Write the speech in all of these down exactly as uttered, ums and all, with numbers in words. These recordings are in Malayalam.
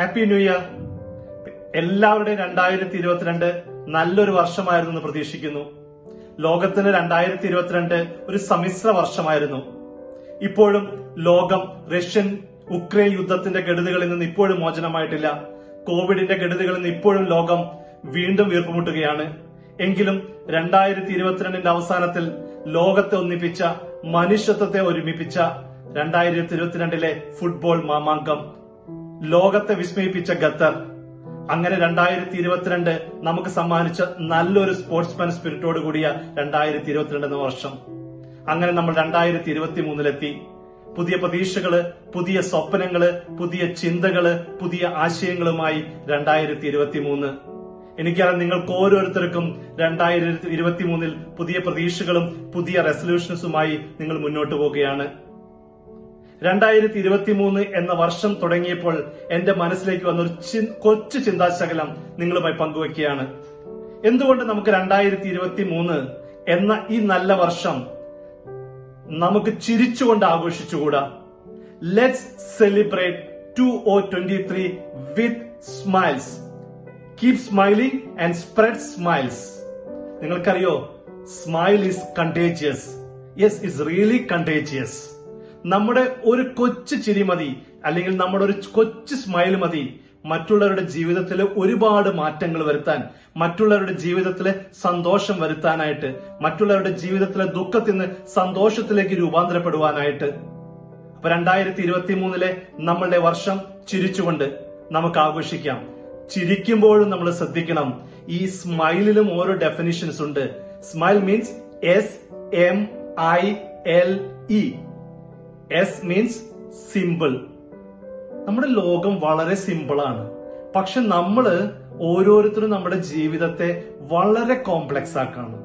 Happy new year. എല്ലാവരുടെയും രണ്ടായിരത്തി ഇരുപത്തിരണ്ട് നല്ലൊരു വർഷമായിരുന്നു എന്ന് പ്രതീക്ഷിക്കുന്നു. ലോകത്തിന് രണ്ടായിരത്തി ഇരുപത്തിരണ്ട് ഒരു സമ്മിശ്ര വർഷമായിരുന്നു. ഇപ്പോഴും ലോകം റഷ്യൻ ഉക്രൈൻ യുദ്ധത്തിന്റെ കെടുതികളിൽ നിന്ന് ഇപ്പോഴും മോചനമായിട്ടില്ല. കോവിഡിന്റെ കെടുതികളിൽ നിന്ന് ഇപ്പോഴും ലോകം വീണ്ടും വീർപ്പുമുട്ടുകയാണ്. എങ്കിലും രണ്ടായിരത്തി ഇരുപത്തിരണ്ടിന്റെ അവസാനത്തിൽ ലോകത്തെ ഒന്നിപ്പിച്ച, മനുഷ്യത്വത്തെ ഒരുമിപ്പിച്ച രണ്ടായിരത്തി ഇരുപത്തിരണ്ടിലെ ഫുട്ബോൾ മാമാങ്കം, ലോകത്തെ വിസ്മയിപ്പിച്ച ഖത്തർ, അങ്ങനെ രണ്ടായിരത്തി ഇരുപത്തിരണ്ട് നമുക്ക് സമ്മാനിച്ച നല്ലൊരു സ്പോർട്സ്മാൻ സ്പിരിറ്റോട് കൂടിയ രണ്ടായിരത്തി ഇരുപത്തിരണ്ട് എന്ന വർഷം. അങ്ങനെ നമ്മൾ രണ്ടായിരത്തി ഇരുപത്തി മൂന്നിലെത്തി. പുതിയ പ്രതീക്ഷകള്, പുതിയ സ്വപ്നങ്ങള്, പുതിയ ചിന്തകള്, പുതിയ ആശയങ്ങളുമായി രണ്ടായിരത്തി ഇരുപത്തി മൂന്ന്. എനിക്കറിയാം നിങ്ങൾക്ക് ഓരോരുത്തർക്കും രണ്ടായിരത്തി ഇരുപത്തി മൂന്നിൽ പുതിയ പ്രതീക്ഷകളും പുതിയ റെസൊല്യൂഷൻസുമായി നിങ്ങൾ മുന്നോട്ട് പോവുകയാണ്. രണ്ടായിരത്തി ഇരുപത്തി മൂന്ന് എന്ന വർഷം തുടങ്ങിയപ്പോൾ എന്റെ മനസ്സിലേക്ക് വന്ന ഒരു കൊച്ചു ചിന്താശകലം നിങ്ങളുമായി പങ്കുവെക്കുകയാണ്. എന്തുകൊണ്ട് നമുക്ക് രണ്ടായിരത്തി ഇരുപത്തി മൂന്ന് എന്ന ഈ നല്ല വർഷം നമുക്ക് ചിരിച്ചുകൊണ്ട് ആഘോഷിച്ചുകൂടാ? Let's celebrate two O twenty three with smiles. Keep smiling and spread smiles. നിങ്ങൾക്കറിയോ, smile is contagious. Yes, it's really contagious. നമ്മുടെ ഒരു കൊച്ചു ചിരി മതി, അല്ലെങ്കിൽ നമ്മുടെ ഒരു കൊച്ചു സ്മൈൽ മതി മറ്റുള്ളവരുടെ ജീവിതത്തിൽ ഒരുപാട് മാറ്റങ്ങൾ വരുത്താൻ, മറ്റുള്ളവരുടെ ജീവിതത്തിലെ സന്തോഷം വരുത്താനായിട്ട്, മറ്റുള്ളവരുടെ ജീവിതത്തിലെ ദുഃഖത്തിൽ നിന്ന് സന്തോഷത്തിലേക്ക് രൂപാന്തരപ്പെടുവാനായിട്ട്. അപ്പൊ രണ്ടായിരത്തി ഇരുപത്തി മൂന്നിലെ നമ്മളുടെ വർഷം ചിരിച്ചുകൊണ്ട് നമുക്ക് ആഘോഷിക്കാം. ചിരിക്കുമ്പോഴും നമ്മൾ ശ്രദ്ധിക്കണം, ഈ സ്മൈലിലും ഓരോ ഡെഫിനിഷൻസ് ഉണ്ട്. Smile means S M I L E. S means simple. നമ്മുടെ ലോകം വളരെ സിമ്പിളാണ്, പക്ഷെ നമ്മള് ഓരോരുത്തരും നമ്മുടെ ജീവിതത്തെ വളരെ കോംപ്ലക്സ് ആക്കാണ്.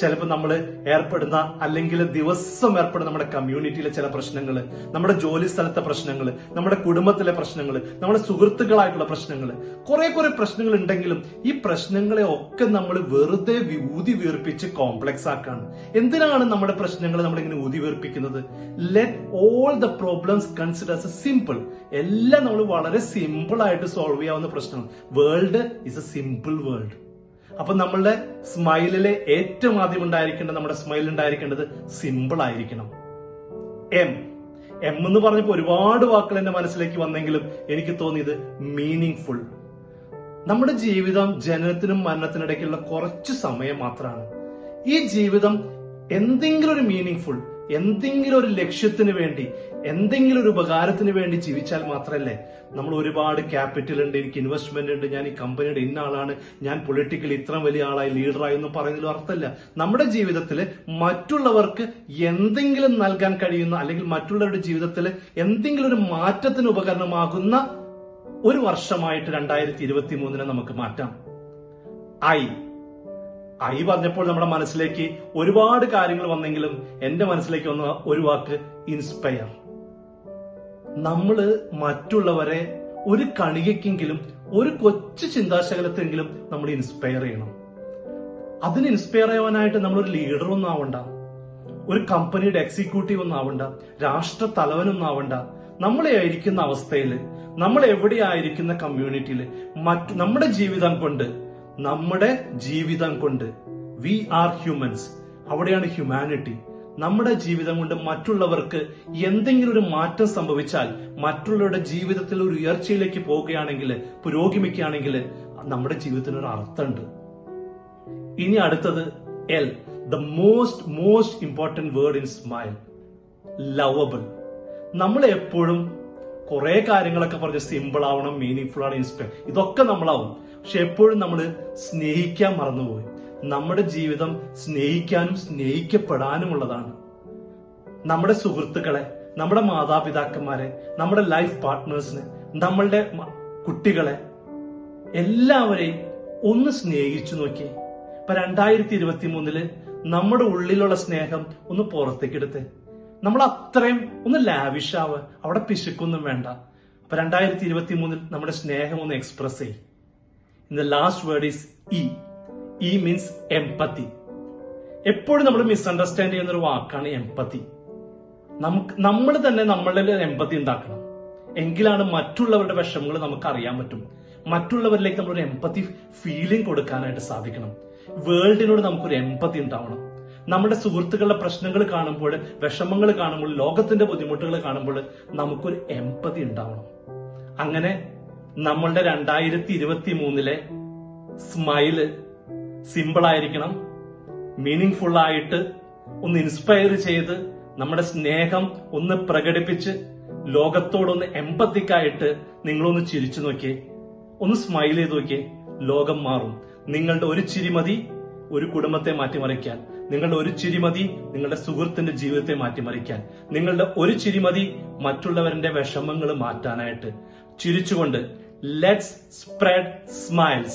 ചിലപ്പോൾ നമ്മൾ ഏർപ്പെടുന്ന, അല്ലെങ്കിൽ ദിവസം ഏർപ്പെടുന്ന നമ്മുടെ കമ്മ്യൂണിറ്റിയിലെ ചില പ്രശ്നങ്ങൾ, നമ്മുടെ ജോലി സ്ഥലത്തെ പ്രശ്നങ്ങൾ, നമ്മുടെ കുടുംബത്തിലെ പ്രശ്നങ്ങൾ, നമ്മുടെ സുഹൃത്തുക്കളായിട്ടുള്ള പ്രശ്നങ്ങൾ, കുറെ കുറെ പ്രശ്നങ്ങൾ ഉണ്ടെങ്കിലും ഈ പ്രശ്നങ്ങളെ ഒക്കെ നമ്മൾ വെറുതെ ഊതി വീർപ്പിച്ച് കോംപ്ലക്സ് ആക്കാണ്. എന്തിനാണ് നമ്മുടെ പ്രശ്നങ്ങൾ നമ്മളിങ്ങനെ ഊതി വീർപ്പിക്കുന്നത്? Let all the problems considers simple. എല്ലാം നമ്മൾ വളരെ സിമ്പിൾ ആയിട്ട് സോൾവ് ചെയ്യാവുന്ന പ്രശ്നം. World is a simple world. അപ്പൊ നമ്മളുടെ സ്മൈലിലെ ഏറ്റവും ആദ്യം ഉണ്ടായിരിക്കേണ്ട, നമ്മുടെ സ്മൈൽ ഉണ്ടായിരിക്കേണ്ടത് സിമ്പിൾ ആയിരിക്കണം. എം എം എന്ന് പറഞ്ഞപ്പോൾ ഒരുപാട് വാക്കുകൾ എന്റെ മനസ്സിലേക്ക് വന്നെങ്കിലും എനിക്ക് തോന്നിയത് മീനിങ് ഫുൾ. നമ്മുടെ ജീവിതം ജനനത്തിനും മരണത്തിനിടയ്ക്കുള്ള കുറച്ച് സമയം മാത്രമാണ്. ഈ ജീവിതം എന്തെങ്കിലും ഒരു മീനിങ് ഫുൾ, എന്തെങ്കിലും ഒരു ലക്ഷ്യത്തിന് വേണ്ടി, എന്തെങ്കിലും ഒരു ഉപകാരത്തിന് വേണ്ടി ജീവിച്ചാൽ മാത്രമല്ലേ നമ്മൾ ഒരുപാട് ക്യാപിറ്റൽ ഉണ്ട്, എനിക്ക് ഇൻവെസ്റ്റ്മെന്റ് ഉണ്ട്, ഞാൻ ഈ കമ്പനിയുടെ ഇന്ന ആളാണ്, ഞാൻ പൊളിറ്റിക്കലി ഇത്ര വലിയ ആളായി ലീഡറായി എന്ന് പറയുന്നതിൽ അർത്ഥമില്ല. നമ്മുടെ ജീവിതത്തിൽ മറ്റുള്ളവർക്ക് എന്തെങ്കിലും നൽകാൻ കഴിയുന്ന, അല്ലെങ്കിൽ മറ്റുള്ളവരുടെ ജീവിതത്തിൽ എന്തെങ്കിലും ഒരു മാറ്റത്തിന് ഉപകരണമാകുന്ന ഒരു വർഷമായിട്ട് രണ്ടായിരത്തി ഇരുപത്തി മൂന്നിനെ നമുക്ക് മാറ്റാം. ഐ ഐ പറഞ്ഞപ്പോൾ നമ്മുടെ മനസ്സിലേക്ക് ഒരുപാട് കാര്യങ്ങൾ വന്നെങ്കിലും എന്റെ മനസ്സിലേക്ക് വന്ന ഒരു വാക്ക് ഇൻസ്പയർ. നമ്മള് മറ്റുള്ളവരെ ഒരു കണികയ്ക്കെങ്കിലും, ഒരു കൊച്ചു ചിന്താശകലത്തെങ്കിലും നമ്മൾ ഇൻസ്പയർ ചെയ്യണം. അതിന് ഇൻസ്പയർ ചെയ്യാനായിട്ട് നമ്മളൊരു ലീഡർ ഒന്നും ആവണ്ട, ഒരു കമ്പനിയുടെ എക്സിക്യൂട്ടീവ് ഒന്നും ആവണ്ട, രാഷ്ട്ര തലവനൊന്നും ആവണ്ട. നമ്മളെ ആയിരിക്കുന്ന അവസ്ഥയിൽ, നമ്മൾ എവിടെയായിരിക്കുന്ന കമ്മ്യൂണിറ്റിയിൽ, മറ്റു നമ്മുടെ ജീവിതം കൊണ്ട് നമ്മുടെ ജീവിതം കൊണ്ട് വി ആർ ഹ്യൂമൻസ്. അവിടെയാണ് ഹ്യൂമാനിറ്റി. നമ്മുടെ ജീവിതം കൊണ്ട് മറ്റുള്ളവർക്ക് എന്തെങ്കിലും ഒരു മാറ്റം സംഭവിച്ചാൽ, മറ്റുള്ളവരുടെ ജീവിതത്തിൽ ഒരു ഉയർച്ചയിലേക്ക് പോവുകയാണെങ്കിൽ, പുരോഗമിക്കുകയാണെങ്കിൽ നമ്മുടെ ജീവിതത്തിന് ഒരു അർത്ഥമുണ്ട്. ഇനി അടുത്തത് L, the most most important word in smile, lovable. നമ്മൾ എപ്പോഴും കുറെ കാര്യങ്ങളൊക്കെ പറഞ്ഞ് സിമ്പിൾ ആവണം, മീനിങ് ഫുൾ ആണ്, ഇൻസ്പയർ, ഇതൊക്കെ നമ്മളാവും. പക്ഷെ എപ്പോഴും നമ്മൾ സ്നേഹിക്കാൻ മറന്നുപോയി. നമ്മുടെ ജീവിതം സ്നേഹിക്കാനും സ്നേഹിക്കപ്പെടാനും ഉള്ളതാണ്. നമ്മുടെ സുഹൃത്തുക്കളെ, നമ്മുടെ മാതാപിതാക്കന്മാരെ, നമ്മുടെ ലൈഫ് പാർട്ട്നേഴ്സിനെ, നമ്മളുടെ കുട്ടികളെ, എല്ലാവരെയും ഒന്ന് സ്നേഹിച്ചു നോക്കി. ഇപ്പൊ രണ്ടായിരത്തി ഇരുപത്തി മൂന്നില് നമ്മുടെ ഉള്ളിലുള്ള സ്നേഹം ഒന്ന് പുറത്തേക്കെടുത്ത് നമ്മൾ അത്രയും ഒന്ന് ലാവിഷാവ്, അവിടെ പിശുക്കൊന്നും വേണ്ട. അപ്പൊ രണ്ടായിരത്തി ഇരുപത്തി മൂന്നിൽ നമ്മുടെ സ്നേഹം ഒന്ന് എക്സ്പ്രസ് ചെയ്യും. And the last word is E. E means empathy. എപ്പോഴും നമ്മൾ മിസ്അണ്ടർസ്റ്റാൻഡ് ചെയ്യുന്ന ഒരു വാക്കാണ് എംപത്തി. നമുക്ക് നമ്മൾ തന്നെ നമ്മളുടെ എംപത്തി ഉണ്ടാക്കണം. എങ്കിലാണ് മറ്റുള്ളവരുടെ വിഷമങ്ങൾ നമുക്ക് അറിയാൻ പറ്റും. മറ്റുള്ളവരിലേക്ക് നമ്മളൊരു എമ്പത്തി ഫീലിംഗ് കൊടുക്കാനായിട്ട് സാധിക്കണം. വേൾഡിനോട് നമുക്കൊരു എമ്പത്തി ഉണ്ടാവണം. നമ്മുടെ സുഹൃത്തുക്കളുടെ പ്രശ്നങ്ങൾ കാണുമ്പോൾ, വിഷമങ്ങൾ കാണുമ്പോൾ, ലോകത്തിന്റെ ബുദ്ധിമുട്ടുകൾ കാണുമ്പോൾ നമുക്കൊരു എമ്പതി ഉണ്ടാവണം. അങ്ങനെ നമ്മളുടെ രണ്ടായിരത്തി ഇരുപത്തി മൂന്നിലെ സ്മൈല് സിമ്പിളായിരിക്കണം, മീനിങ് ഫുൾ ആയിട്ട് ഒന്ന് ഇൻസ്പയർ ചെയ്ത് നമ്മുടെ സ്നേഹം ഒന്ന് പ്രകടിപ്പിച്ച് ലോകത്തോടൊന്ന് എമ്പത്തിക്കായിട്ട് നിങ്ങളൊന്ന് ചിരിച്ചു നോക്കിയേ, ഒന്ന് സ്മൈൽ ചെയ്ത് നോക്കിയേ. ലോകം മാറും. നിങ്ങളുടെ ഒരു ചിരി മതി ഒരു കുടുംബത്തെ മാറ്റിമറിക്കാൻ. നിങ്ങളുടെ ഒരു ചിരി മതി നിങ്ങളുടെ സുഹൃത്തിന്റെ ജീവിതത്തെ മാറ്റിമറിക്കാൻ. നിങ്ങളുടെ ഒരു ചിരി മതി മറ്റുള്ളവരുടെ വിഷമങ്ങൾ മാറ്റാനായിട്ട്. ചിരിച്ചുകൊണ്ട് ലെറ്റ്സ് സ്പ്രെഡ് സ്മൈൽസ്.